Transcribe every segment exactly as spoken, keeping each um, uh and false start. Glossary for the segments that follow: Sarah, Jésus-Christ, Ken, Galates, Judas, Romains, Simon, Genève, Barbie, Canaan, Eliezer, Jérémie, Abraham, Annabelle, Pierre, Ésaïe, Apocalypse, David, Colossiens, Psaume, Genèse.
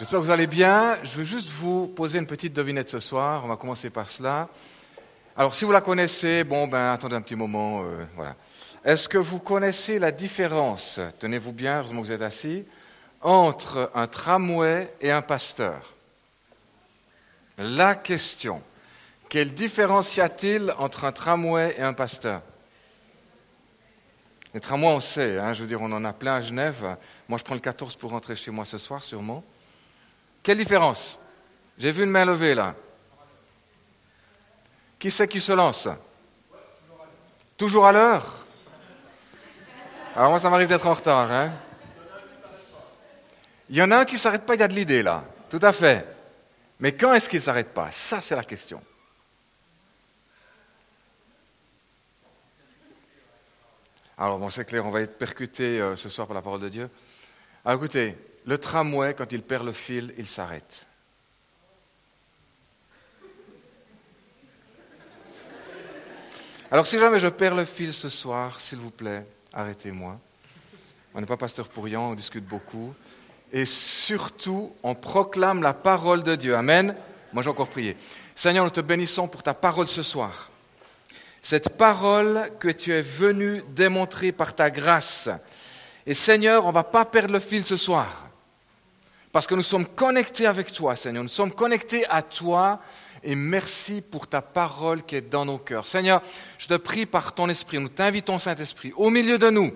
J'espère que vous allez bien. Je veux juste vous poser une petite devinette ce soir. On va commencer par cela. Alors, si vous la connaissez, bon, ben, attendez un petit moment. Euh, voilà. Est-ce que vous connaissez la différence, tenez-vous bien, heureusement que vous êtes assis, entre un tramway et un pasteur? La question. Quelle différence y a-t-il entre un tramway et un pasteur? Les tramways, on sait. Hein, je veux dire, on en a plein à Genève. Moi, je prends le quatorze pour rentrer chez moi ce soir, sûrement. Quelle différence? J'ai vu une main levée, là. Qui c'est qui se lance? Ouais, toujours à l'heure. Toujours à l'heure? Alors moi, ça m'arrive d'être en retard. Hein? Il y en a un qui ne s'arrête pas, il y a de l'idée, là. Tout à fait. Mais quand est-ce qu'il ne s'arrête pas? Ça, c'est la question. Alors, bon, c'est clair, on va être percuté euh, ce soir par la parole de Dieu. Alors, écoutez, le tramway, quand il perd le fil, il s'arrête. Alors, si jamais je perds le fil ce soir, s'il vous plaît, arrêtez-moi. On n'est pas pasteur pour rien, on discute beaucoup. Et surtout, on proclame la parole de Dieu. Amen. Moi, j'ai encore prié. Seigneur, nous te bénissons pour ta parole ce soir. Cette parole que tu es venu démontrer par ta grâce. Et Seigneur, on ne va pas perdre le fil ce soir. Parce que nous sommes connectés avec toi, Seigneur. Nous sommes connectés à toi. Et merci pour ta parole qui est dans nos cœurs. Seigneur, je te prie par ton esprit. Nous t'invitons, Saint-Esprit, au milieu de nous,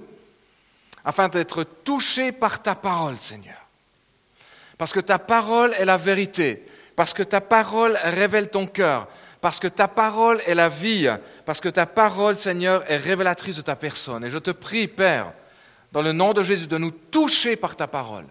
afin d'être touchés par ta parole, Seigneur. Parce que ta parole est la vérité. Parce que ta parole révèle ton cœur. Parce que ta parole est la vie, parce que ta parole, Seigneur, est révélatrice de ta personne. Et je te prie, Père, dans le nom de Jésus, de nous toucher par ta parole,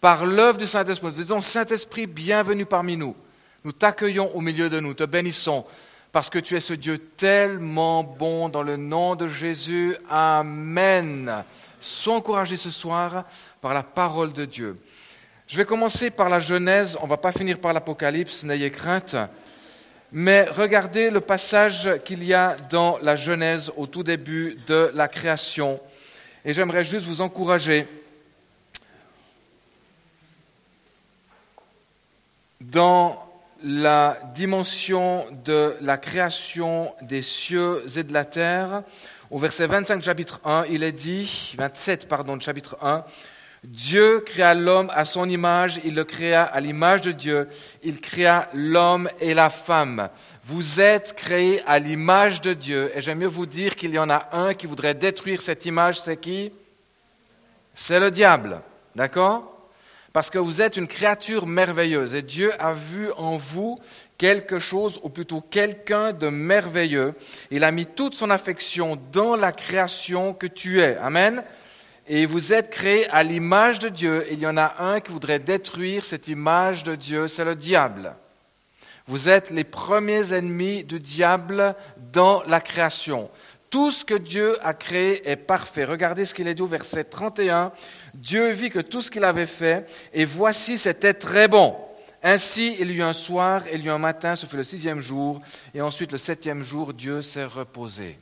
par l'œuvre du Saint-Esprit. Nous te disons, Saint-Esprit, bienvenue parmi nous. Nous t'accueillons au milieu de nous, te bénissons, parce que tu es ce Dieu tellement bon, dans le nom de Jésus. Amen. Sois encouragés ce soir par la parole de Dieu. Je vais commencer par la Genèse, on ne va pas finir par l'Apocalypse, n'ayez crainte. Mais regardez le passage qu'il y a dans la Genèse au tout début de la création. Et j'aimerais juste vous encourager dans la dimension de la création des cieux et de la terre. Au verset vingt-cinq, chapitre un, il est dit, vingt-sept, pardon, de chapitre un, Dieu créa l'homme à son image, il le créa à l'image de Dieu, il créa l'homme et la femme. Vous êtes créés à l'image de Dieu. Et j'aime mieux vous dire qu'il y en a un qui voudrait détruire cette image, c'est qui? C'est le diable, d'accord? Parce que vous êtes une créature merveilleuse et Dieu a vu en vous quelque chose, ou plutôt quelqu'un de merveilleux. Il a mis toute son affection dans la création que tu es. Amen. Et vous êtes créés à l'image de Dieu. Et il y en a un qui voudrait détruire cette image de Dieu, c'est le diable. Vous êtes les premiers ennemis du diable dans la création. Tout ce que Dieu a créé est parfait. Regardez ce qu'il est dit au verset trente et un. Dieu vit que tout ce qu'il avait fait, et voici, c'était très bon. Ainsi, il y eut un soir, il y eut un matin, ce fut le sixième jour, et ensuite le septième jour, Dieu s'est reposé.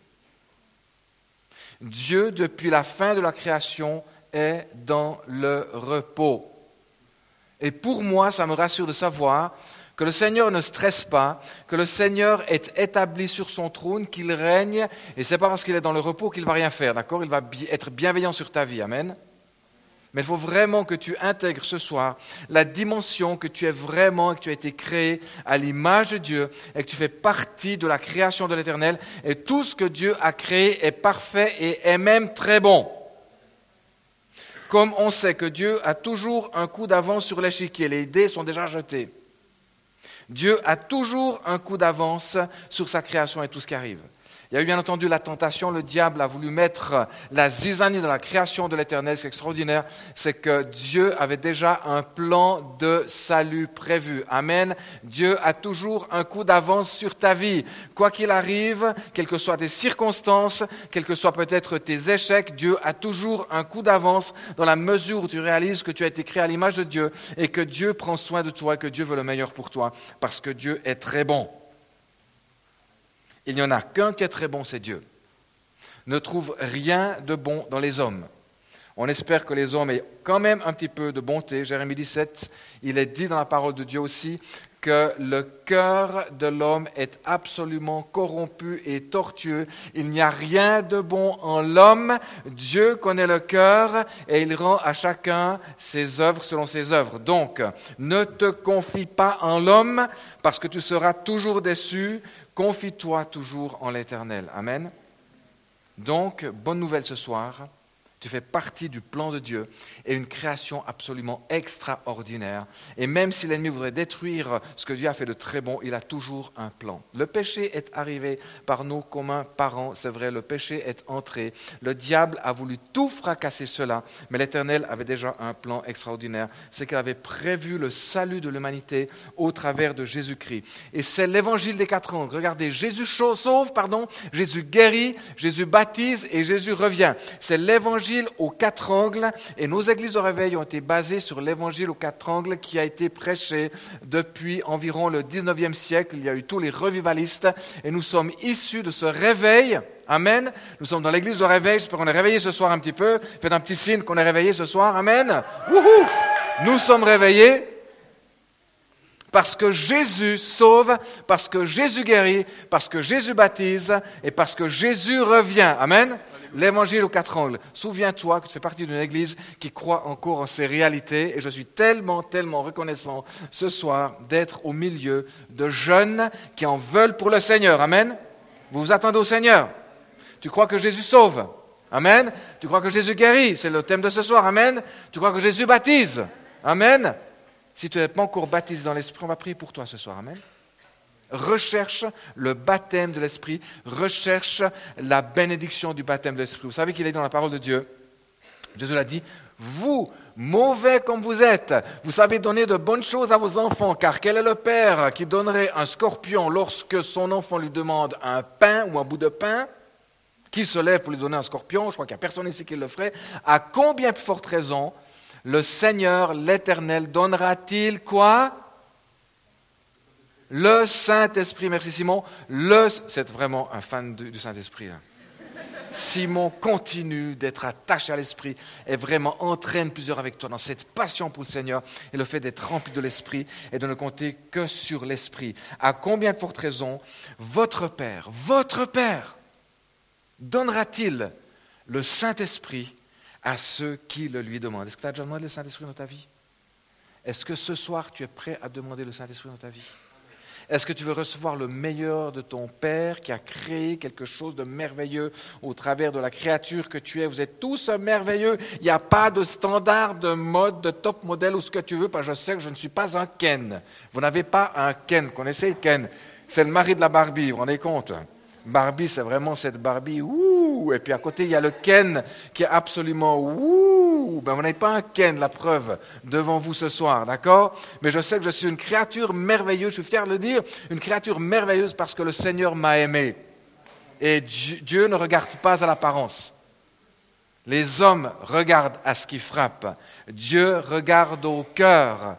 Dieu, depuis la fin de la création, est dans le repos. Et pour moi, ça me rassure de savoir que le Seigneur ne stresse pas, que le Seigneur est établi sur son trône, qu'il règne, et ce n'est pas parce qu'il est dans le repos qu'il ne va rien faire, d'accord? Il va être bienveillant sur ta vie, amen? Mais il faut vraiment que tu intègres ce soir la dimension que tu es vraiment, que tu as été créé à l'image de Dieu et que tu fais partie de la création de l'Éternel. Et tout ce que Dieu a créé est parfait et est même très bon. Comme on sait que Dieu a toujours un coup d'avance sur l'échiquier, les dés sont déjà jetés. Dieu a toujours un coup d'avance sur sa création et tout ce qui arrive. Il y a eu bien entendu la tentation, le diable a voulu mettre la zizanie dans la création de l'Éternel. Ce qui est extraordinaire, c'est que Dieu avait déjà un plan de salut prévu. Amen. Dieu a toujours un coup d'avance sur ta vie. Quoi qu'il arrive, quelles que soient tes circonstances, quels que soient peut-être tes échecs, Dieu a toujours un coup d'avance dans la mesure où tu réalises que tu as été créé à l'image de Dieu et que Dieu prend soin de toi et que Dieu veut le meilleur pour toi parce que Dieu est très bon. Il n'y en a qu'un qui est très bon, c'est Dieu. Ne trouve rien de bon dans les hommes. On espère que les hommes aient quand même un petit peu de bonté. Jérémie dix-sept, il est dit dans la parole de Dieu aussi que le cœur de l'homme est absolument corrompu et tortueux. Il n'y a rien de bon en l'homme. Dieu connaît le cœur et il rend à chacun ses œuvres selon ses œuvres. Donc, ne te confie pas en l'homme parce que tu seras toujours déçu. Confie-toi toujours en l'Éternel. Amen. Donc, bonne nouvelle ce soir. Tu fais partie du plan de Dieu et une création absolument extraordinaire. Et même si l'ennemi voudrait détruire ce que Dieu a fait de très bon, il a toujours un plan. Le péché est arrivé par nos communs parents, c'est vrai, le péché est entré. Le diable a voulu tout fracasser cela, mais l'Éternel avait déjà un plan extraordinaire. C'est qu'il avait prévu le salut de l'humanité au travers de Jésus-Christ. Et c'est l'évangile des quatre angles. Regardez, Jésus sauve, pardon, Jésus guérit, Jésus baptise et Jésus revient. C'est l'évangile aux quatre angles, et nos églises de réveil ont été basées sur l'évangile aux quatre angles qui a été prêché depuis environ le dix-neuvième siècle. Il y a eu tous les revivalistes et nous sommes issus de ce réveil. Amen. Nous sommes dans l'église de réveil. J'espère qu'on est réveillés ce soir un petit peu. Faites un petit signe qu'on est réveillés ce soir. Amen. Wouhou. Nous sommes réveillés parce que Jésus sauve, parce que Jésus guérit, parce que Jésus baptise et parce que Jésus revient. Amen. L'évangile aux quatre angles. Souviens-toi que tu fais partie d'une église qui croit encore en ces réalités. Et je suis tellement, tellement reconnaissant ce soir d'être au milieu de jeunes qui en veulent pour le Seigneur. Amen. Vous vous attendez au Seigneur. Tu crois que Jésus sauve. Amen. Tu crois que Jésus guérit. C'est le thème de ce soir. Amen. Tu crois que Jésus baptise. Amen. Si tu n'es pas encore baptisé dans l'Esprit, on va prier pour toi ce soir. Amen. Recherche le baptême de l'Esprit, recherche la bénédiction du baptême de l'Esprit. Vous savez qu'il est dans la parole de Dieu. Jésus l'a dit, vous, mauvais comme vous êtes, vous savez donner de bonnes choses à vos enfants, car quel est le père qui donnerait un scorpion lorsque son enfant lui demande un pain ou un bout de pain ? Qui se lève pour lui donner un scorpion ? Je crois qu'il n'y a personne ici qui le ferait. À combien plus forte raison le Seigneur, l'Éternel, donnera-t-il quoi ? Le Saint-Esprit, merci Simon, le... c'est vraiment un fan du, du Saint-Esprit. Hein. Simon continue d'être attaché à l'Esprit et vraiment entraîne plusieurs avec toi dans cette passion pour le Seigneur et le fait d'être rempli de l'Esprit et de ne compter que sur l'Esprit. À combien de fortes raisons votre Père, votre Père, donnera-t-il le Saint-Esprit à ceux qui le lui demandent? Est-ce que tu as déjà demandé le Saint-Esprit dans ta vie? Est-ce que ce soir tu es prêt à demander le Saint-Esprit dans ta vie? Est-ce que tu veux recevoir le meilleur de ton Père qui a créé quelque chose de merveilleux au travers de la créature que tu es? Vous êtes tous merveilleux. Il n'y a pas de standard, de mode, de top modèle ou ce que tu veux, parce que je sais que je ne suis pas un Ken. Vous n'avez pas un Ken. Connaissez le Ken? C'est le mari de la Barbie, vous vous rendez compte? Barbie, c'est vraiment cette Barbie, ouh, et puis à côté, il y a le Ken qui est absolument, ouh, ben vous n'avez pas un Ken, la preuve, devant vous ce soir, d'accord? Mais je sais que je suis une créature merveilleuse, je suis fier de le dire, une créature merveilleuse parce que le Seigneur m'a aimé. Et Dieu ne regarde pas à l'apparence. Les hommes regardent à ce qui frappe. Dieu regarde au cœur.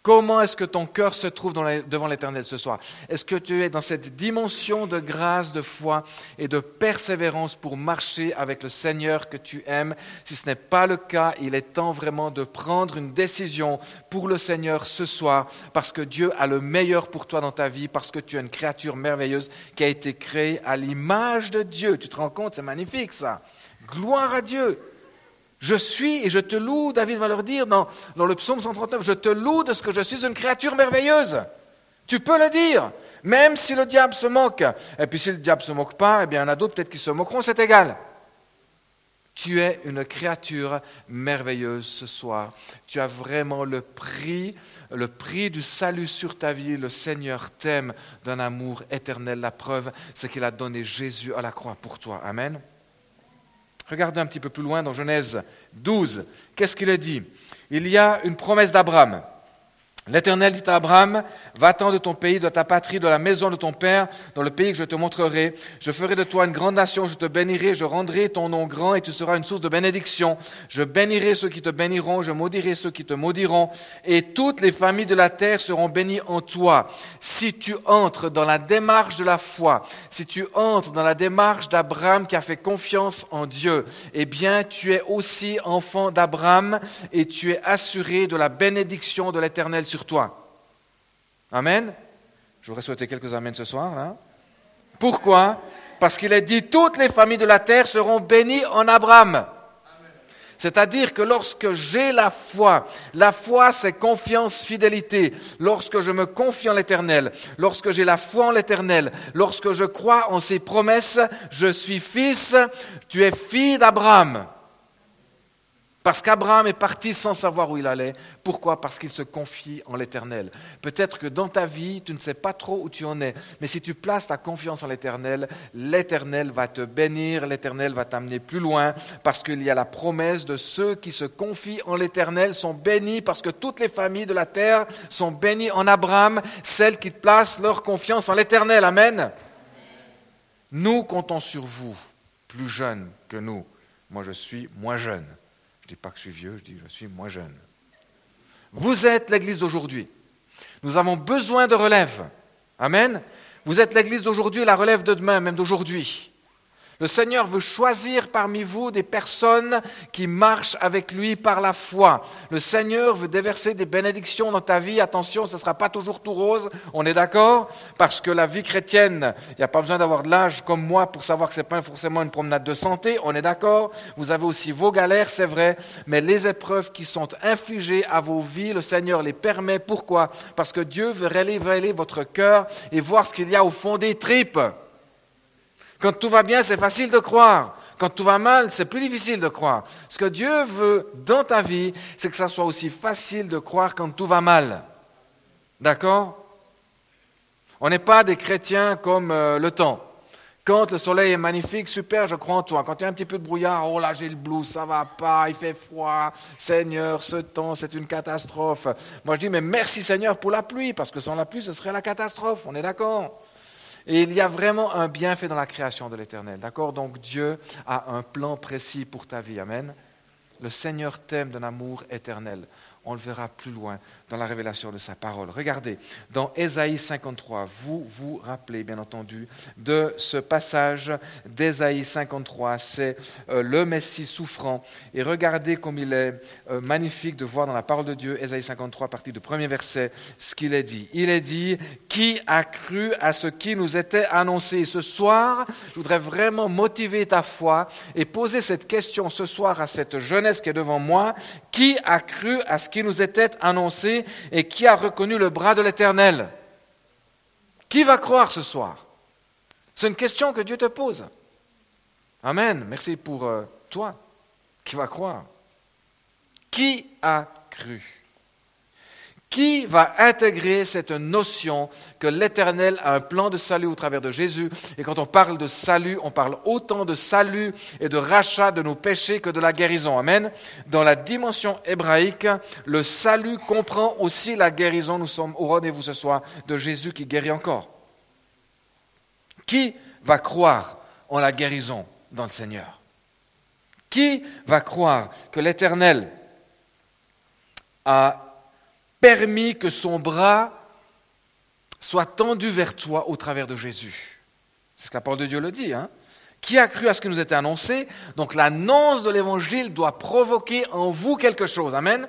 Comment est-ce que ton cœur se trouve dans la, devant l'Éternel ce soir? Est-ce que tu es dans cette dimension de grâce, de foi et de persévérance pour marcher avec le Seigneur que tu aimes? Si ce n'est pas le cas, il est temps vraiment de prendre une décision pour le Seigneur ce soir, parce que Dieu a le meilleur pour toi dans ta vie, parce que tu es une créature merveilleuse qui a été créée à l'image de Dieu. Tu te rends compte, c'est magnifique ça. Gloire à Dieu. Je suis et je te loue, David va leur dire dans, dans le psaume cent trente-neuf, je te loue de ce que je suis une créature merveilleuse. Tu peux le dire, même si le diable se moque. Et puis si le diable ne se moque pas, eh bien, il y en a d'autres peut-être qui se moqueront, c'est égal. Tu es une créature merveilleuse ce soir. Tu as vraiment le prix, le prix du salut sur ta vie. Le Seigneur t'aime d'un amour éternel. La preuve, c'est qu'il a donné Jésus à la croix pour toi. Amen. Regardez un petit peu plus loin dans Genèse douze. Qu'est-ce qu'il est dit ? Il y a une promesse d'Abraham. L'Éternel dit à Abraham, « Va-t'en de ton pays, de ta patrie, de la maison de ton père, dans le pays que je te montrerai. Je ferai de toi une grande nation, je te bénirai, je rendrai ton nom grand et tu seras une source de bénédiction. Je bénirai ceux qui te béniront, je maudirai ceux qui te maudiront. Et toutes les familles de la terre seront bénies en toi. Si tu entres dans la démarche de la foi, si tu entres dans la démarche d'Abraham qui a fait confiance en Dieu, eh bien tu es aussi enfant d'Abraham et tu es assuré de la bénédiction de l'Éternel sur toi. » Amen. Je voudrais souhaiter quelques amens ce soir. Hein? Pourquoi? Parce qu'il est dit, toutes les familles de la terre seront bénies en Abraham. Amen. C'est-à-dire que lorsque j'ai la foi, la foi c'est confiance, fidélité. Lorsque je me confie en l'Éternel, lorsque j'ai la foi en l'Éternel, lorsque je crois en ses promesses, je suis fils, tu es fille d'Abraham. Parce qu'Abraham est parti sans savoir où il allait. Pourquoi ? Parce qu'il se confie en l'Éternel. Peut-être que dans ta vie, tu ne sais pas trop où tu en es. Mais si tu places ta confiance en l'Éternel, l'Éternel va te bénir, l'Éternel va t'amener plus loin. Parce qu'il y a la promesse de ceux qui se confient en l'Éternel sont bénis. Parce que toutes les familles de la terre sont bénies en Abraham. Celles qui placent leur confiance en l'Éternel. Amen. Amen. Nous comptons sur vous, plus jeunes que nous. Moi, je suis moins jeune. Je ne dis pas que je suis vieux, je dis que je suis moins jeune. Vous êtes l'Église d'aujourd'hui. Nous avons besoin de relève. Amen. Vous êtes l'Église d'aujourd'hui et la relève de demain, même d'aujourd'hui. Le Seigneur veut choisir parmi vous des personnes qui marchent avec lui par la foi. Le Seigneur veut déverser des bénédictions dans ta vie. Attention, ce ne sera pas toujours tout rose, on est d'accord ? Parce que la vie chrétienne, il n'y a pas besoin d'avoir de l'âge comme moi pour savoir que ce n'est pas forcément une promenade de santé, on est d'accord ? Vous avez aussi vos galères, c'est vrai, mais les épreuves qui sont infligées à vos vies, le Seigneur les permet. Pourquoi ? Parce que Dieu veut révéler votre cœur et voir ce qu'il y a au fond des tripes. Quand tout va bien, c'est facile de croire. Quand tout va mal, c'est plus difficile de croire. Ce que Dieu veut dans ta vie, c'est que ça soit aussi facile de croire quand tout va mal. D'accord ? On n'est pas des chrétiens comme euh, le temps. Quand le soleil est magnifique, super, je crois en toi. Quand il y a un petit peu de brouillard, oh là j'ai le blues, ça va pas, il fait froid, Seigneur, ce temps, c'est une catastrophe. Moi je dis, mais merci Seigneur pour la pluie, parce que sans la pluie, ce serait la catastrophe, on est d'accord ? Et il y a vraiment un bienfait dans la création de l'Éternel, d'accord ? Donc Dieu a un plan précis pour ta vie, amen. Le Seigneur t'aime d'un amour éternel. On le verra plus loin dans la révélation de sa parole. Regardez, dans Ésaïe cinquante-trois, vous vous rappelez bien entendu de ce passage d'Ésaïe cinquante-trois, c'est euh, le Messie souffrant. Et regardez comme il est euh, magnifique de voir dans la parole de Dieu, Ésaïe cinquante-trois, à partir du premier verset, ce qu'il est dit. Il est dit, qui a cru à ce qui nous était annoncé ? Ce soir, je voudrais vraiment motiver ta foi et poser cette question ce soir à cette jeunesse qui est devant moi. Qui a cru à ce qui nous était annoncé et qui a reconnu le bras de l'Éternel ? Qui va croire ce soir ? C'est une question que Dieu te pose. Amen. Merci pour euh, toi qui va croire. Qui a cru ? Qui va intégrer cette notion que l'Éternel a un plan de salut au travers de Jésus ? Et quand on parle de salut, on parle autant de salut et de rachat de nos péchés que de la guérison. Amen. Dans la dimension hébraïque, le salut comprend aussi la guérison. Nous sommes au rendez-vous ce soir de Jésus qui guérit encore. Qui va croire en la guérison dans le Seigneur ? Qui va croire que l'Éternel a permis que son bras soit tendu vers toi au travers de Jésus. C'est ce que la parole de Dieu le dit. Hein ? Qui a cru à ce qui nous était annoncé ? Donc l'annonce de l'Évangile doit provoquer en vous quelque chose. Amen ?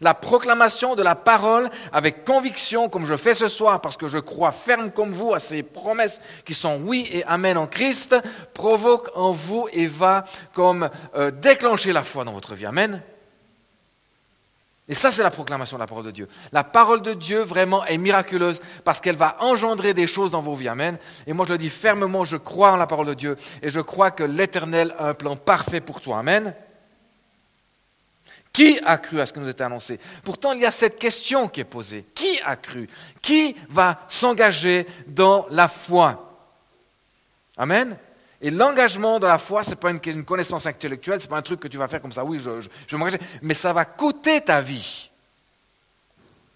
La proclamation de la parole avec conviction, comme je fais ce soir, parce que je crois ferme comme vous à ces promesses qui sont oui et amen en Christ, provoque en vous et va comme euh, déclencher la foi dans votre vie. Amen ? Et ça, c'est la proclamation de la parole de Dieu. La parole de Dieu, vraiment, est miraculeuse parce qu'elle va engendrer des choses dans vos vies. Amen. Et moi, je le dis fermement, je crois en la parole de Dieu et je crois que l'Éternel a un plan parfait pour toi. Amen. Qui a cru à ce qui nous était annoncé ? Pourtant, il y a cette question qui est posée. Qui a cru ? Qui va s'engager dans la foi ? Amen. Et l'engagement de la foi, ce n'est pas une connaissance intellectuelle, ce n'est pas un truc que tu vas faire comme ça, oui, je, je, je vais m'engager, mais ça va coûter ta vie.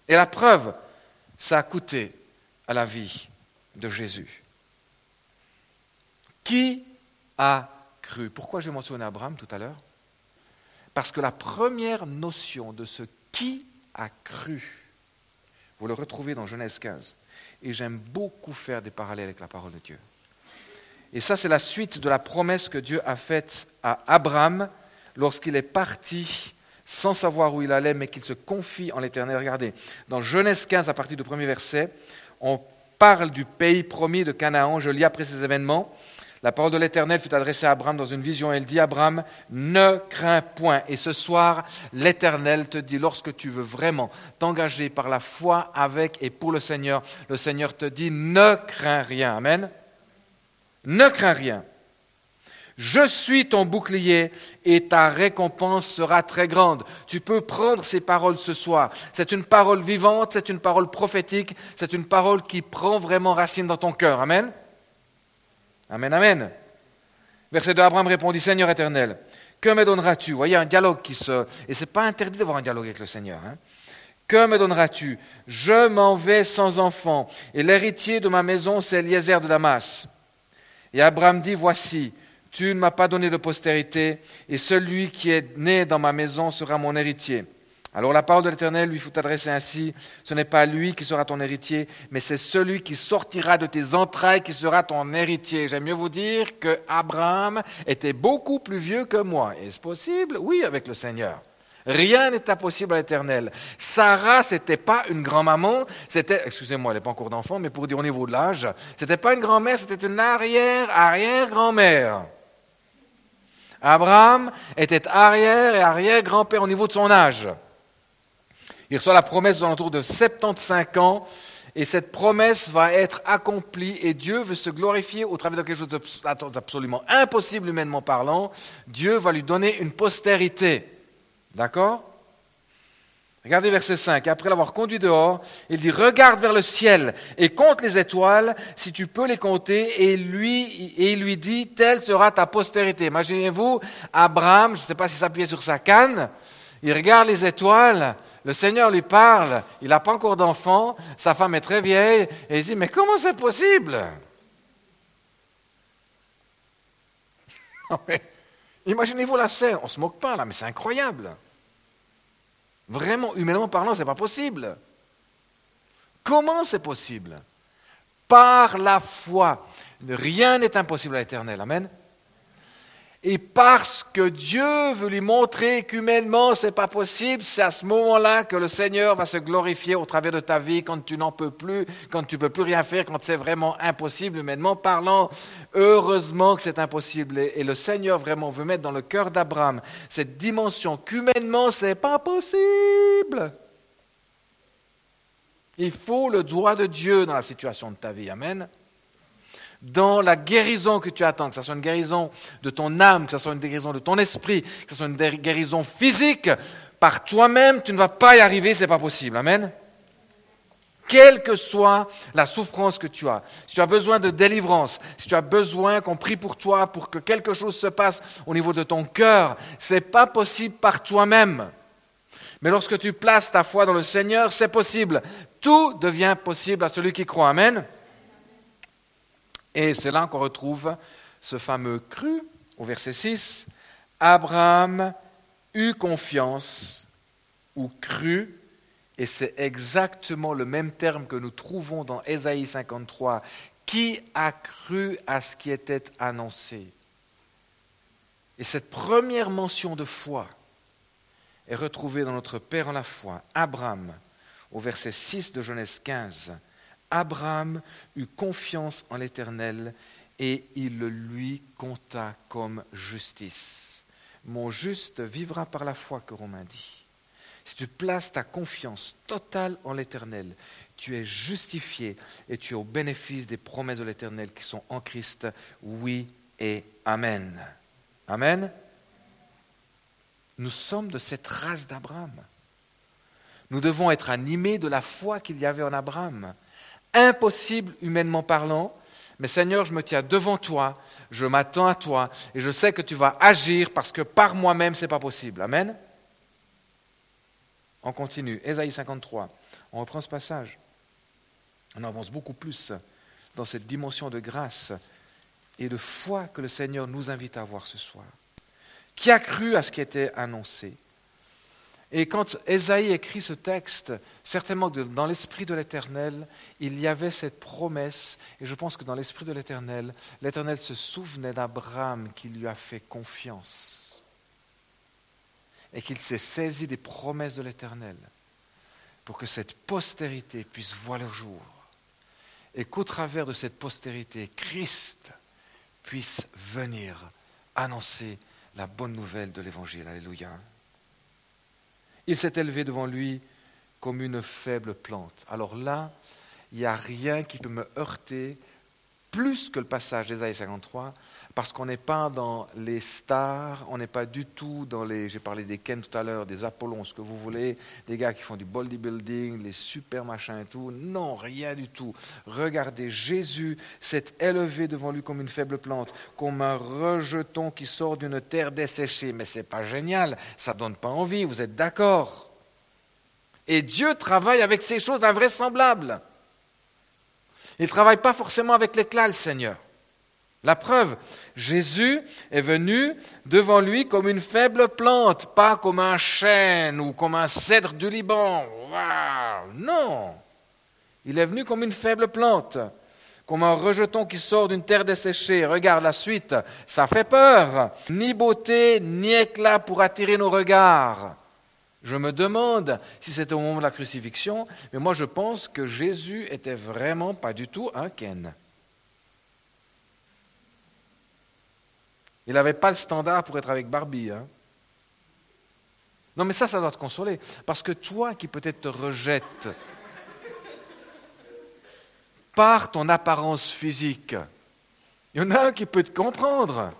Et la preuve, ça a coûté à la vie de Jésus. Qui a cru ? Pourquoi j'ai mentionné Abraham tout à l'heure ? Parce que la première notion de ce qui a cru, vous le retrouvez dans Genèse quinze. Et j'aime beaucoup faire des parallèles avec la parole de Dieu. Et ça, c'est la suite de la promesse que Dieu a faite à Abraham lorsqu'il est parti sans savoir où il allait, mais qu'il se confie en l'Éternel. Regardez, dans Genèse quinze, à partir du premier verset, on parle du pays promis de Canaan. Je lis après ces événements. La parole de l'Éternel fut adressée à Abraham dans une vision. Elle dit, Abraham, ne crains point. Et ce soir, l'Éternel te dit, lorsque tu veux vraiment t'engager par la foi avec et pour le Seigneur, le Seigneur te dit, ne crains rien. Amen. Ne crains rien. Je suis ton bouclier et ta récompense sera très grande. Tu peux prendre ces paroles ce soir. C'est une parole vivante, c'est une parole prophétique, c'est une parole qui prend vraiment racine dans ton cœur. Amen. Amen, amen. Verset deux, Abraham répondit, Seigneur éternel, que me donneras-tu ? Vous voyez, un dialogue qui se... Et ce n'est pas interdit d'avoir un dialogue avec le Seigneur. Hein. Que me donneras-tu ? Je m'en vais sans enfant, et l'héritier de ma maison, c'est Eliezer de Damas. Et Abraham dit, voici, tu ne m'as pas donné de postérité, et celui qui est né dans ma maison sera mon héritier. Alors la parole de l'Éternel lui fut adressée ainsi, ce n'est pas lui qui sera ton héritier, mais c'est celui qui sortira de tes entrailles qui sera ton héritier. J'aime mieux vous dire que Abraham était beaucoup plus vieux que moi. Est-ce possible ? Oui, avec le Seigneur. Rien n'est impossible à l'Éternel. Sarah, c'était pas une grand-maman, c'était, excusez-moi, elle n'est pas en cours d'enfant, mais pour dire au niveau de l'âge, c'était pas une grand-mère, c'était une arrière-arrière-grand-mère. Abraham était arrière et arrière-grand-père au niveau de son âge. Il reçoit la promesse aux alentours de soixante-quinze ans et cette promesse va être accomplie et Dieu veut se glorifier au travers de quelque chose d'absolument impossible humainement parlant. Dieu va lui donner une postérité. D'accord ? Regardez verset cinq. Après l'avoir conduit dehors, il dit « Regarde vers le ciel et compte les étoiles si tu peux les compter. » Et lui, et il lui dit « Telle sera ta postérité. » Imaginez-vous, Abraham, je ne sais pas s'il s'appuyait sur sa canne, il regarde les étoiles. Le Seigneur lui parle, il n'a pas encore d'enfant, sa femme est très vieille, et il dit, mais comment c'est possible ? Imaginez-vous la scène, on ne se moque pas là, mais c'est incroyable. Vraiment, humainement parlant, ce n'est pas possible. Comment c'est possible ? Par la foi. Rien n'est impossible à l'Éternel, amen ? Et parce que Dieu veut lui montrer qu'humainement, ce n'est pas possible, c'est à ce moment-là que le Seigneur va se glorifier au travers de ta vie quand tu n'en peux plus, quand tu ne peux plus rien faire, quand c'est vraiment impossible humainement parlant. Heureusement que c'est impossible. Et le Seigneur vraiment veut mettre dans le cœur d'Abraham cette dimension qu'humainement, ce n'est pas possible. Il faut le droit de Dieu dans la situation de ta vie. Amen. Dans la guérison que tu attends, que ce soit une guérison de ton âme, que ce soit une guérison de ton esprit, que ce soit une guérison physique, par toi-même, tu ne vas pas y arriver, ce n'est pas possible. Amen. Quelle que soit la souffrance que tu as, si tu as besoin de délivrance, si tu as besoin qu'on prie pour toi, pour que quelque chose se passe au niveau de ton cœur, ce n'est pas possible par toi-même. Mais lorsque tu places ta foi dans le Seigneur, c'est possible. Tout devient possible à celui qui croit. Amen. Et c'est là qu'on retrouve ce fameux cru, au verset six. Abraham eut confiance ou crut, et c'est exactement le même terme que nous trouvons dans Ésaïe cinquante-trois. Qui a cru à ce qui était annoncé ? Et cette première mention de foi est retrouvée dans notre Père en la foi, Abraham, au verset six de Genèse quinze. Abraham eut confiance en l'Éternel et il le lui compta comme justice. Mon juste vivra par la foi, que Romains dit. Si tu places ta confiance totale en l'Éternel, tu es justifié et tu es au bénéfice des promesses de l'Éternel qui sont en Christ. Oui et amen. Amen. Nous sommes de cette race d'Abraham. Nous devons être animés de la foi qu'il y avait en Abraham. Impossible humainement parlant, mais Seigneur, je me tiens devant toi, je m'attends à toi et je sais que tu vas agir parce que par moi-même, ce n'est pas possible. Amen. On continue. Ésaïe cinquante-trois. On reprend ce passage. On avance beaucoup plus dans cette dimension de grâce et de foi que le Seigneur nous invite à avoir ce soir. Qui a cru à ce qui était annoncé ? Et quand Ésaïe écrit ce texte, certainement dans l'esprit de l'Éternel, il y avait cette promesse, et je pense que dans l'esprit de l'Éternel, l'Éternel se souvenait d'Abraham qui lui a fait confiance, et qu'il s'est saisi des promesses de l'Éternel, pour que cette postérité puisse voir le jour, et qu'au travers de cette postérité, Christ puisse venir annoncer la bonne nouvelle de l'Évangile. Alléluia. Il s'est élevé devant lui comme une faible plante. Alors là, il n'y a rien qui peut me heurter plus que le passage d'Ésaïe cinquante-trois, parce qu'on n'est pas dans les stars, on n'est pas du tout dans les... J'ai parlé des Ken tout à l'heure, des Apollons, ce que vous voulez, des gars qui font du bodybuilding, les super machins et tout. Non, rien du tout. Regardez, Jésus s'est élevé devant lui comme une faible plante, comme un rejeton qui sort d'une terre desséchée. Mais c'est pas génial, ça donne pas envie, vous êtes d'accord? Et Dieu travaille avec ces choses invraisemblables. Il ne travaille pas forcément avec l'éclat, le Seigneur. La preuve, Jésus est venu devant lui comme une faible plante, pas comme un chêne ou comme un cèdre du Liban. Waouh ! Non ! Il est venu comme une faible plante, comme un rejeton qui sort d'une terre desséchée. Regarde la suite, ça fait peur. Ni beauté, ni éclat pour attirer nos regards. Je me demande si c'était au moment de la crucifixion, mais moi je pense que Jésus était vraiment pas du tout un Ken. Il n'avait pas le standard pour être avec Barbie. Hein. Non mais ça, ça doit te consoler, parce que toi qui peut-être te rejettes par ton apparence physique, il y en a un qui peut te comprendre.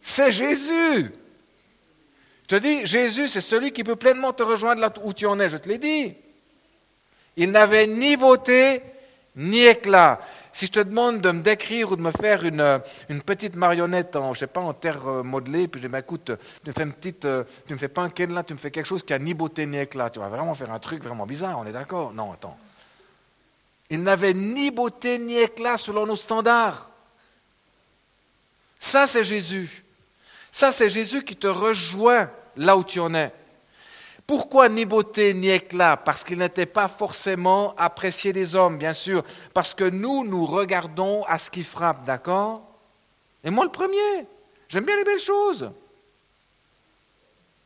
C'est Jésus! Je te dis, Jésus, c'est celui qui peut pleinement te rejoindre là où tu en es, je te l'ai dit. Il n'avait ni beauté, ni éclat. Si je te demande de me décrire ou de me faire une, une petite marionnette, en, je sais pas, en terre modelée, puis je dis, bah, écoute, tu me fais une petite, tu me fais pas un Ken là, tu me fais quelque chose qui a ni beauté, ni éclat. Tu vas vraiment faire un truc vraiment bizarre, on est d'accord? Non, attends. Il n'avait ni beauté, ni éclat selon nos standards. Ça, c'est Jésus. Ça, c'est Jésus qui te rejoint là où tu en es. Pourquoi ni beauté ni éclat ? Parce qu'il n'était pas forcément apprécié des hommes, bien sûr. Parce que nous, nous regardons à ce qui frappe, d'accord ? Et moi, le premier, j'aime bien les belles choses.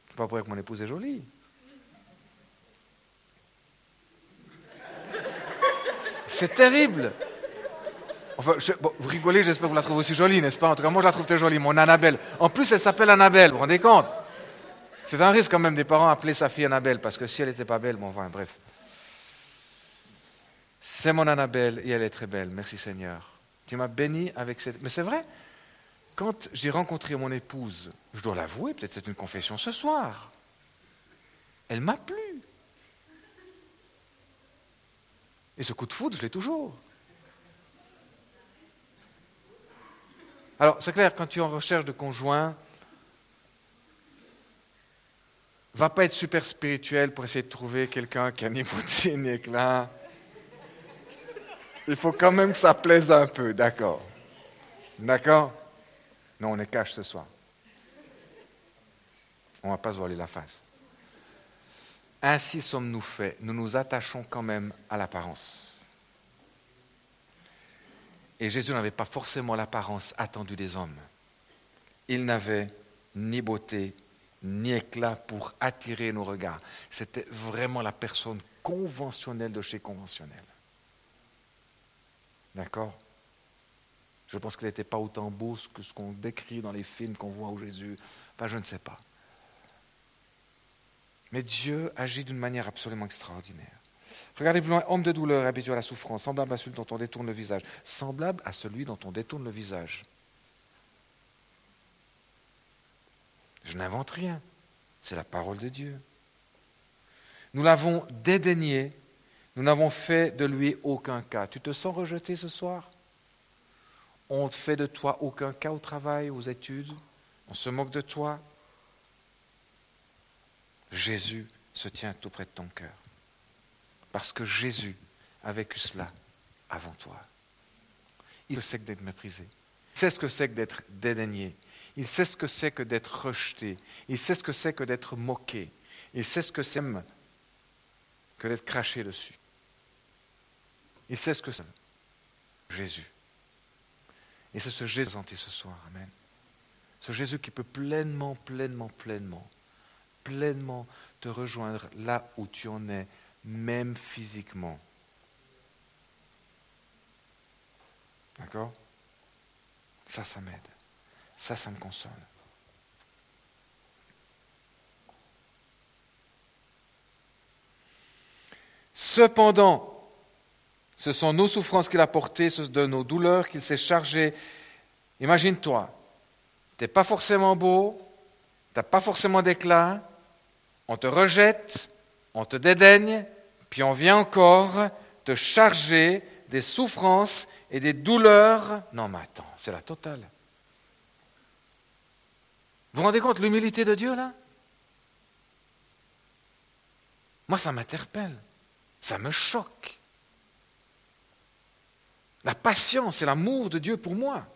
C'est pas pour dire que mon épouse est jolie. C'est terrible. Enfin, je, bon, vous rigolez, j'espère que vous la trouvez aussi jolie, n'est-ce pas ? En tout cas, moi, je la trouve très jolie, mon Annabelle. En plus, elle s'appelle Annabelle, vous vous rendez compte ? C'est un risque quand même des parents appeler sa fille Annabelle, parce que si elle n'était pas belle, bon, enfin, bref. C'est mon Annabelle et elle est très belle, merci Seigneur. Tu m'as béni avec cette... Mais c'est vrai, quand j'ai rencontré mon épouse, je dois l'avouer, peut-être c'est une confession ce soir, elle m'a plu. Et ce coup de foudre, je l'ai toujours. Alors, c'est clair, quand tu es en recherche de conjoint, va pas être super spirituel pour essayer de trouver quelqu'un qui a ni beauté ni éclat. Il faut quand même que ça plaise un peu, d'accord. D'accord ? Non, on est cash ce soir. On va pas se voiler la face. Ainsi sommes-nous faits. Nous nous attachons quand même à l'apparence. Et Jésus n'avait pas forcément l'apparence attendue des hommes. Il n'avait ni beauté, ni éclat pour attirer nos regards. C'était vraiment la personne conventionnelle de chez conventionnelle. D'accord ? Je pense qu'il n'était pas autant beau que ce qu'on décrit dans les films qu'on voit où Jésus... Enfin, je ne sais pas. Mais Dieu agit d'une manière absolument extraordinaire. Regardez plus loin, homme de douleur, habitué à la souffrance, semblable à celui dont on détourne le visage. Semblable à celui dont on détourne le visage. Je n'invente rien, c'est la parole de Dieu. Nous l'avons dédaigné, nous n'avons fait de lui aucun cas. Tu te sens rejeté ce soir ? On ne fait de toi aucun cas au travail, aux études ? On se moque de toi ? Jésus se tient tout près de ton cœur. Parce que Jésus a vécu cela avant toi. Il sait ce que d'être méprisé. Il sait ce que c'est que d'être dédaigné. Il sait ce que c'est que d'être rejeté. Il sait ce que c'est que d'être moqué. Il sait ce que c'est même que d'être craché dessus. Il sait ce que c'est Jésus. Et c'est ce Jésus présenté ce soir. Amen. Ce Jésus qui peut pleinement, pleinement, pleinement, pleinement te rejoindre là où tu en es, même physiquement. D'accord ? Ça, ça m'aide. Ça, ça me console. Cependant, ce sont nos souffrances qu'il a portées, ce sont de nos douleurs qu'il s'est chargé. Imagine-toi, t'es pas forcément beau, t'as pas forcément d'éclat, on te rejette, on te dédaigne, puis on vient encore te charger des souffrances et des douleurs. Non mais attends, c'est la totale. Vous vous rendez compte, l'humilité de Dieu là ? Moi ça m'interpelle, ça me choque. La patience et l'amour de Dieu pour moi.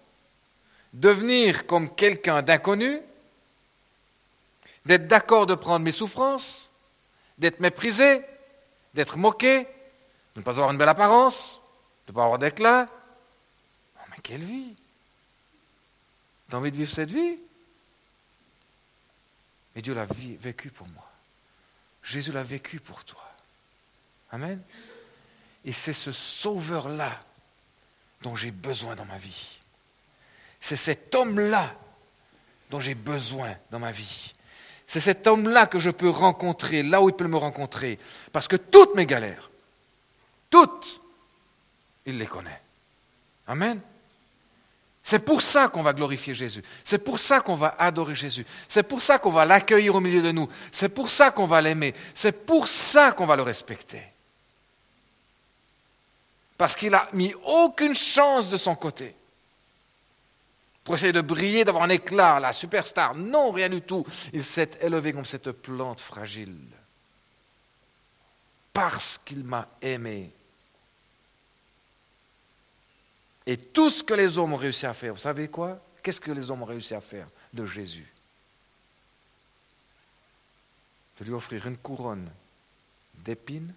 Devenir comme quelqu'un d'inconnu, d'être d'accord de prendre mes souffrances, d'être méprisé, d'être moqué, de ne pas avoir une belle apparence, de ne pas avoir d'éclat. Oh, mais quelle vie! T'as envie de vivre cette vie? Et Dieu l'a vécu pour moi. Jésus l'a vécu pour toi. Amen. Et c'est ce sauveur-là dont j'ai besoin dans ma vie. C'est cet homme-là dont j'ai besoin dans ma vie. C'est cet homme-là que je peux rencontrer, là où il peut me rencontrer. Parce que toutes mes galères, toutes, il les connaît. Amen. C'est pour ça qu'on va glorifier Jésus. C'est pour ça qu'on va adorer Jésus. C'est pour ça qu'on va l'accueillir au milieu de nous. C'est pour ça qu'on va l'aimer. C'est pour ça qu'on va le respecter. Parce qu'il n'a mis aucune chance de son côté. Pour essayer de briller, d'avoir un éclat, la superstar. Non, rien du tout. Il s'est élevé comme cette plante fragile. Parce qu'il m'a aimé. Et tout ce que les hommes ont réussi à faire, vous savez quoi ? Qu'est-ce que les hommes ont réussi à faire de Jésus ? De lui offrir une couronne d'épines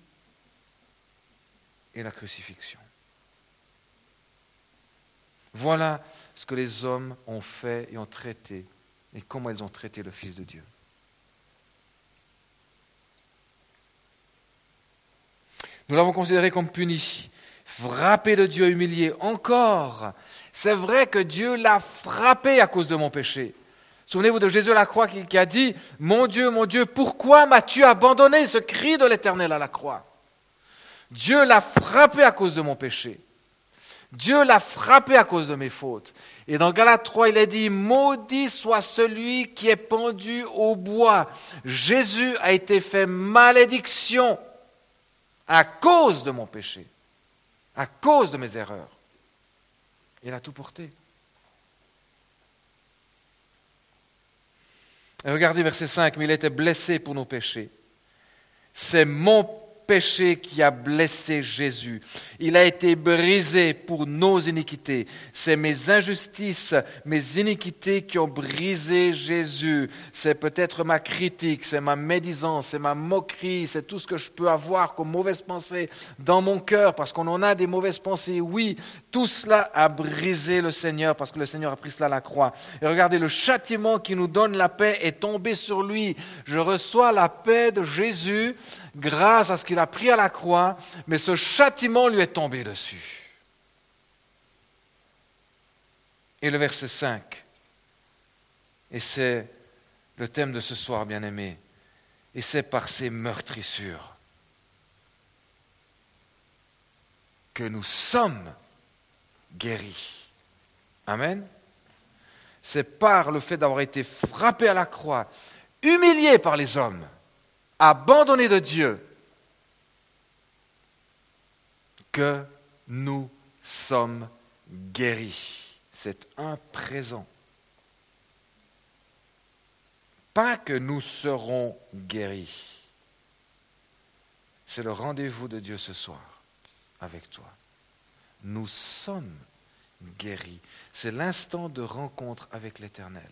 et la crucifixion. Voilà ce que les hommes ont fait et ont traité, et comment ils ont traité le Fils de Dieu. Nous l'avons considéré comme puni, frappé de Dieu, humilié. Encore, c'est vrai que Dieu l'a frappé à cause de mon péché. Souvenez-vous de Jésus à la croix qui a dit « Mon Dieu, mon Dieu, pourquoi m'as-tu abandonné ?» ce cri de l'Éternel à la croix. Dieu l'a frappé à cause de mon péché. Dieu l'a frappé à cause de mes fautes. Et dans Galates trois, il est dit « Maudit soit celui qui est pendu au bois. Jésus a été fait malédiction à cause de mon péché, à cause de mes erreurs. » Il a tout porté. Et regardez verset cinq, « Mais il était blessé pour nos péchés. C'est mon péché. péché qui a blessé Jésus. Il a été brisé pour nos iniquités. C'est mes injustices, mes iniquités qui ont brisé Jésus. C'est peut-être ma critique, c'est ma médisance, c'est ma moquerie, c'est tout ce que je peux avoir comme mauvaise pensée dans mon cœur, parce qu'on en a des mauvaises pensées. Oui, tout cela a brisé le Seigneur, parce que le Seigneur a pris cela à la croix. Et regardez, le châtiment qui nous donne la paix est tombé sur lui. Je reçois la paix de Jésus grâce à ce qu'il a pris à la croix, mais ce châtiment lui est tombé dessus. Et le verset cinq, et c'est le thème de ce soir, bien-aimé, et c'est par ces meurtrissures que nous sommes guéris. Amen. C'est par le fait d'avoir été frappé à la croix, humilié par les hommes, abandonné de Dieu, que nous sommes guéris. C'est un présent. pas que nous serons guéris. C'est le rendez-vous de Dieu ce soir avec toi. Nous sommes guéris. C'est l'instant de rencontre avec l'Éternel.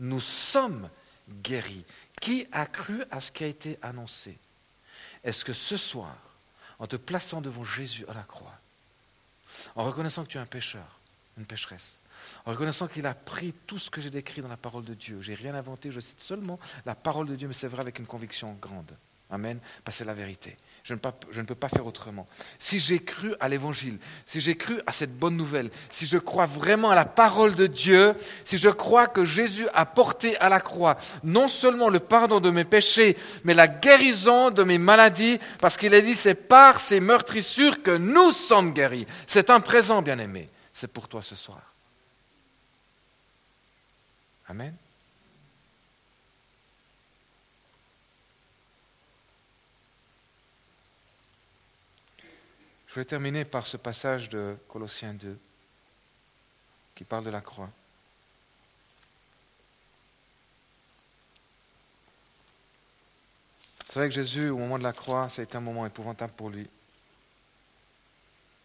Nous sommes guéris. Qui a cru à ce qui a été annoncé? Est-ce que ce soir, en te plaçant devant Jésus à la croix, en reconnaissant que tu es un pécheur, une pécheresse, en reconnaissant qu'il a pris tout ce que j'ai décrit dans la parole de Dieu, je n'ai rien inventé, je cite seulement la parole de Dieu, mais c'est vrai avec une conviction grande. Amen, parce que c'est la vérité. Je ne, pas, je ne peux pas faire autrement. Si j'ai cru à l'évangile, si j'ai cru à cette bonne nouvelle, si je crois vraiment à la parole de Dieu, si je crois que Jésus a porté à la croix non seulement le pardon de mes péchés, mais la guérison de mes maladies, parce qu'il a dit c'est par ces meurtrissures que nous sommes guéris. C'est un présent, bien-aimé. C'est pour toi ce soir. Amen. Je vais terminer par ce passage de Colossiens deux qui parle de la croix. C'est vrai que Jésus, au moment de la croix, ça a été un moment épouvantable pour lui.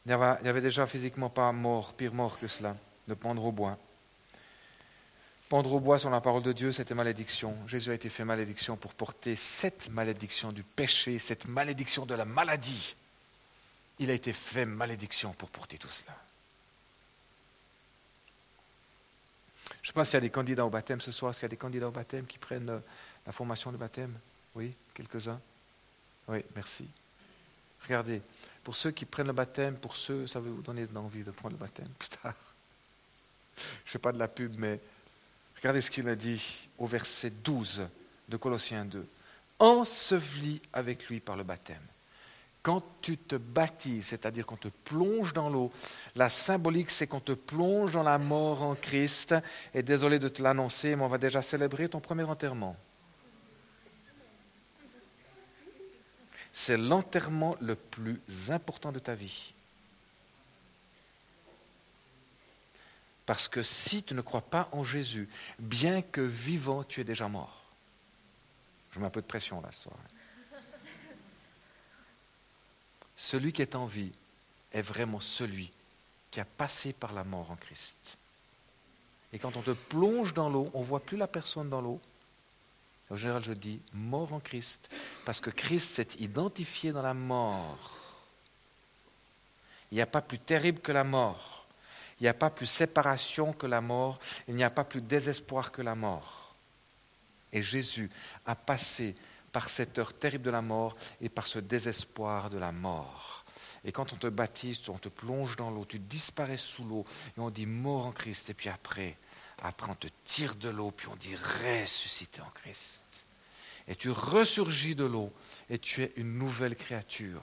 Il n'y avait, avait déjà physiquement pas mort, pire mort que cela, de pendre au bois. Pendre au bois, selon la parole de Dieu, c'était malédiction. Jésus a été fait malédiction pour porter cette malédiction du péché, cette malédiction de la maladie. Il a été fait malédiction pour porter tout cela. Je ne sais pas s'il y a des candidats au baptême ce soir. Est-ce qu'il y a des candidats au baptême qui prennent la formation du baptême? Oui, quelques-uns. Oui, merci. Regardez, pour ceux qui prennent le baptême, pour ceux, ça veut vous donner envie de prendre le baptême plus tard. Je ne fais pas de la pub, mais regardez ce qu'il a dit au verset douze de Colossiens deux. « Ensevelis avec lui par le baptême. » Quand tu te baptises, c'est-à-dire qu'on te plonge dans l'eau, la symbolique, c'est qu'on te plonge dans la mort en Christ. Et désolé de te l'annoncer, mais on va déjà célébrer ton premier enterrement. C'est l'enterrement le plus important de ta vie. Parce que si tu ne crois pas en Jésus, bien que vivant, tu es déjà mort. Je mets un peu de pression là ce soir. Celui qui est en vie est vraiment celui qui a passé par la mort en Christ. Et quand on te plonge dans l'eau, on ne voit plus la personne dans l'eau. En général, je dis mort en Christ, parce que Christ s'est identifié dans la mort. Il n'y a pas plus terrible que la mort. Il n'y a pas plus séparation que la mort. Il n'y a pas plus désespoir que la mort. Et Jésus a passé par cette heure terrible de la mort et par ce désespoir de la mort. Et quand on te baptise, on te plonge dans l'eau, tu disparais sous l'eau, et on dit mort en Christ, et puis après, après on te tire de l'eau, puis on dit ressuscité en Christ. Et tu ressurgis de l'eau, et tu es une nouvelle créature.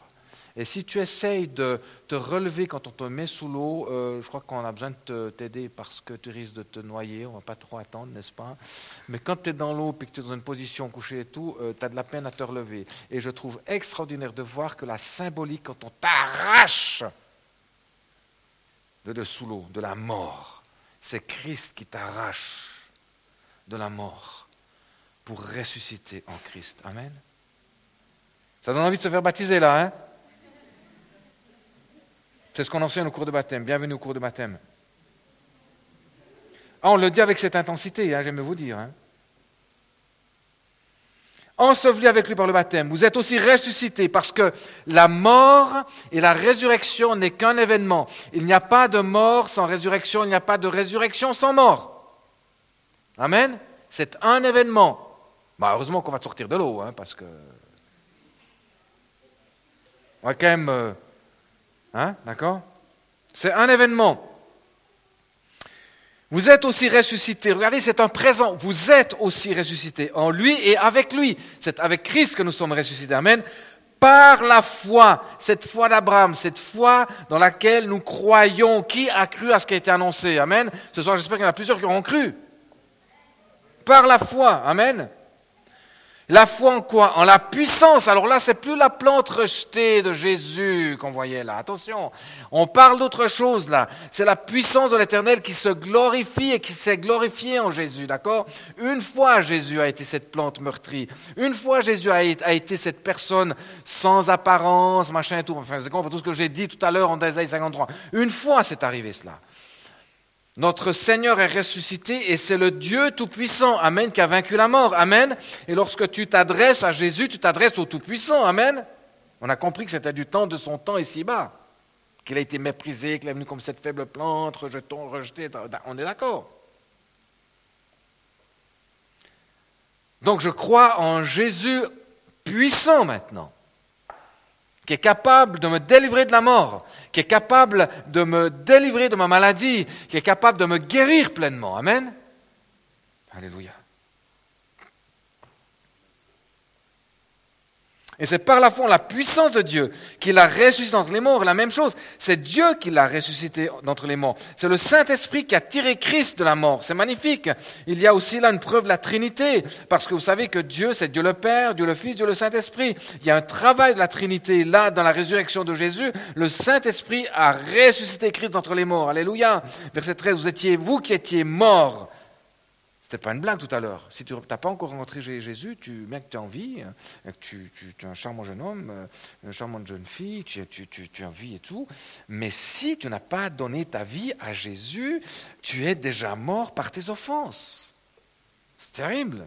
Et si tu essayes de te relever quand on te met sous l'eau, euh, je crois qu'on a besoin de te, t'aider parce que tu risques de te noyer, on ne va pas trop attendre, n'est-ce pas? Mais quand tu es dans l'eau et que tu es dans une position couchée et tout, euh, tu as de la peine à te relever. Et je trouve extraordinaire de voir que la symbolique, quand on t'arrache de dessous l'eau, de la mort, c'est Christ qui t'arrache de la mort pour ressusciter en Christ. Amen? Ça donne envie de se faire baptiser là, hein? C'est ce qu'on enseigne au cours de baptême. Bienvenue au cours de baptême. Ah, on le dit avec cette intensité, hein, j'aime vous dire. Hein. Ensevelis avec lui par le baptême. Vous êtes aussi ressuscités parce que la mort et la résurrection n'est qu'un événement. Il n'y a pas de mort sans résurrection, il n'y a pas de résurrection sans mort. Amen. C'est un événement. Bah, heureusement qu'on va te sortir de l'eau, hein, parce que... On va quand même... Euh... Hein, d'accord? C'est un événement. Vous êtes aussi ressuscités. Regardez, c'est un présent. Vous êtes aussi ressuscités en lui et avec lui. C'est avec Christ que nous sommes ressuscités. Amen. Par la foi, cette foi d'Abraham, cette foi dans laquelle nous croyons. Qui a cru à ce qui a été annoncé? Amen. Ce soir, j'espère qu'il y en a plusieurs qui auront cru. Par la foi. Amen. La foi en quoi ? En la puissance. Alors là, ce n'est plus la plante rejetée de Jésus qu'on voyait là. Attention, on parle d'autre chose là. C'est la puissance de l'Éternel qui se glorifie et qui s'est glorifiée en Jésus, d'accord ? Une fois, Jésus a été cette plante meurtrie. Une fois, Jésus a été cette personne sans apparence, machin et tout. Enfin, c'est comme tout ce que j'ai dit tout à l'heure en Ésaïe cinquante-trois. Une fois, c'est arrivé cela. Notre Seigneur est ressuscité et c'est le Dieu Tout-Puissant, amen, qui a vaincu la mort, amen. Et lorsque tu t'adresses à Jésus, tu t'adresses au Tout-Puissant, amen. On a compris que c'était du temps de son temps ici-bas, qu'il a été méprisé, qu'il est venu comme cette faible plante, rejeton, rejeté, on est d'accord. Donc je crois en Jésus puissant maintenant, qui est capable de me délivrer de la mort, qui est capable de me délivrer de ma maladie, qui est capable de me guérir pleinement. Amen. Alléluia. Et c'est par la foi en la puissance de Dieu qu'il a ressuscité entre les morts. La même chose, c'est Dieu qui l'a ressuscité d'entre les morts. C'est le Saint-Esprit qui a tiré Christ de la mort. C'est magnifique. Il y a aussi là une preuve de la Trinité, parce que vous savez que Dieu, c'est Dieu le Père, Dieu le Fils, Dieu le Saint-Esprit. Il y a un travail de la Trinité là, dans la résurrection de Jésus. Le Saint-Esprit a ressuscité Christ d'entre les morts. Alléluia. Verset treize, vous étiez, vous qui étiez morts. C'était pas une blague tout à l'heure. Si tu n'as pas encore rencontré Jésus, tu, bien que tu as envie, que tu, tu, tu es un charmant jeune homme, une charmante jeune fille, tu, tu, tu, tu as envie et tout, mais si tu n'as pas donné ta vie à Jésus, tu es déjà mort par tes offenses. C'est terrible.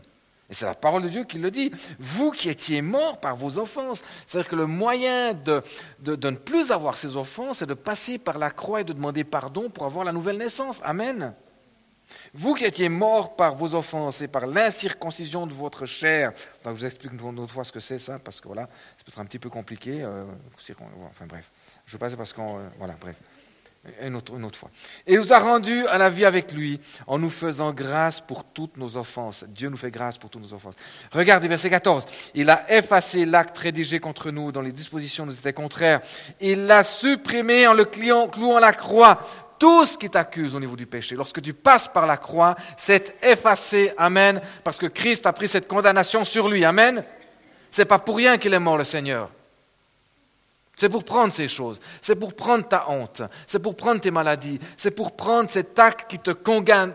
Et c'est la parole de Dieu qui le dit. Vous qui étiez morts par vos offenses. C'est-à-dire que le moyen de, de, de ne plus avoir ces offenses, c'est de passer par la croix et de demander pardon pour avoir la nouvelle naissance. Amen. Vous qui étiez morts par vos offenses et par l'incirconcision de votre chair. Donc, je vous explique une autre fois ce que c'est ça, parce que voilà, c'est peut-être un petit peu compliqué. Euh, enfin bref, je passe parce qu'on... Euh, voilà, bref, une autre, une autre fois. Et il nous a rendus à la vie avec lui en nous faisant grâce pour toutes nos offenses. Dieu nous fait grâce pour toutes nos offenses. Regardez verset quatorze. Il a effacé l'acte rédigé contre nous dont les dispositions nous étaient contraires. Il l'a supprimé en le clouant à la croix. Tout ce qui t'accuse au niveau du péché, lorsque tu passes par la croix, c'est effacé, amen, parce que Christ a pris cette condamnation sur lui, amen. C'est pas pour rien qu'il est mort, le Seigneur. C'est pour prendre ces choses, c'est pour prendre ta honte, c'est pour prendre tes maladies, c'est pour prendre cet acte qui te condamne.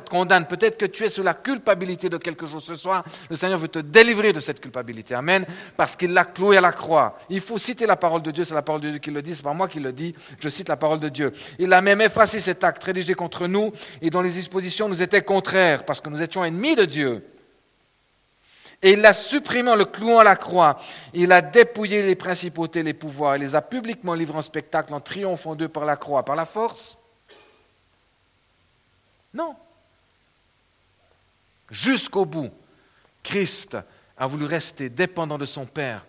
Peut-être que tu es sur la culpabilité de quelque chose ce soir, le Seigneur veut te délivrer de cette culpabilité, amen, parce qu'il l'a cloué à la croix. Il faut citer la parole de Dieu, c'est la parole de Dieu qui le dit, c'est pas moi qui le dis, je cite la parole de Dieu. Il a même effacé cet acte rédigé contre nous et dont les dispositions nous étaient contraires, parce que nous étions ennemis de Dieu. Et il l'a supprimé en le clouant à la croix. Il a dépouillé les principautés, les pouvoirs. Il les a publiquement livrés en spectacle, en triomphant d'eux par la croix. Par la force ? Non. Jusqu'au bout, Christ a voulu rester dépendant de son Père.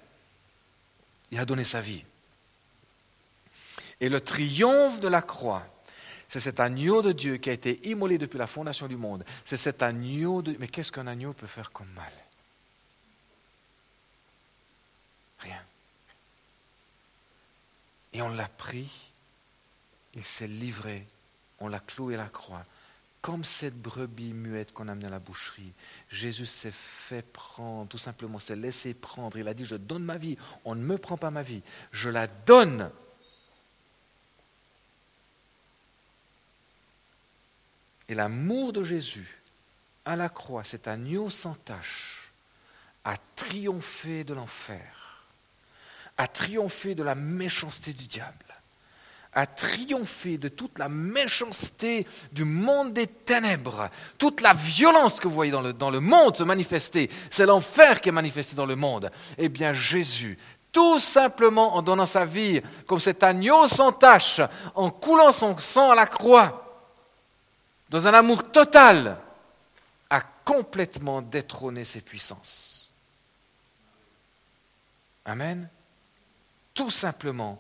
Il a donné sa vie. Et le triomphe de la croix, c'est cet agneau de Dieu qui a été immolé depuis la fondation du monde. C'est cet agneau de... Mais qu'est-ce qu'un agneau peut faire comme mal ? Rien. Et on l'a pris, il s'est livré, on l'a cloué à la croix. Comme cette brebis muette qu'on a amenée à la boucherie, Jésus s'est fait prendre, tout simplement s'est laissé prendre. Il a dit, je donne ma vie, on ne me prend pas ma vie, je la donne. Et l'amour de Jésus, à la croix, cet agneau sans tache, a triomphé de l'enfer, a triomphé de la méchanceté du diable, a triomphé de toute la méchanceté du monde des ténèbres. Toute la violence que vous voyez dans le, dans le monde se manifester, c'est l'enfer qui est manifesté dans le monde. Eh bien Jésus, tout simplement en donnant sa vie, comme cet agneau sans tache, en coulant son sang à la croix, dans un amour total, a complètement détrôné ses puissances. Amen. Tout simplement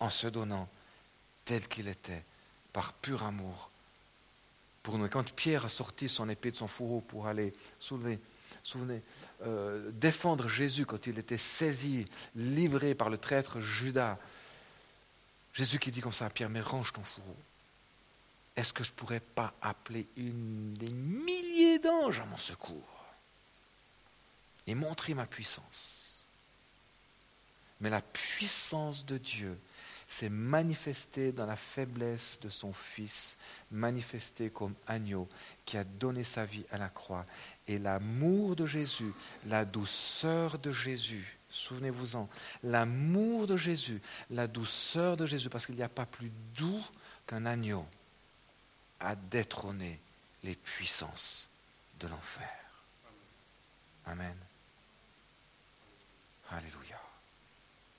en se donnant tel qu'il était, par pur amour pour nous. Et quand Pierre a sorti son épée de son fourreau pour aller soulever, souvenez, euh, défendre Jésus quand il était saisi, livré par le traître Judas, Jésus qui dit comme ça à Pierre, mais range ton fourreau. Est-ce que je ne pourrais pas appeler une des milliers d'anges à mon secours ? et montrer ma puissance. Mais la puissance de Dieu s'est manifestée dans la faiblesse de son Fils, manifestée comme agneau qui a donné sa vie à la croix. Et l'amour de Jésus, la douceur de Jésus, souvenez-vous-en, l'amour de Jésus, la douceur de Jésus, parce qu'il n'y a pas plus doux qu'un agneau, a détrôné les puissances de l'enfer. Amen. Alléluia.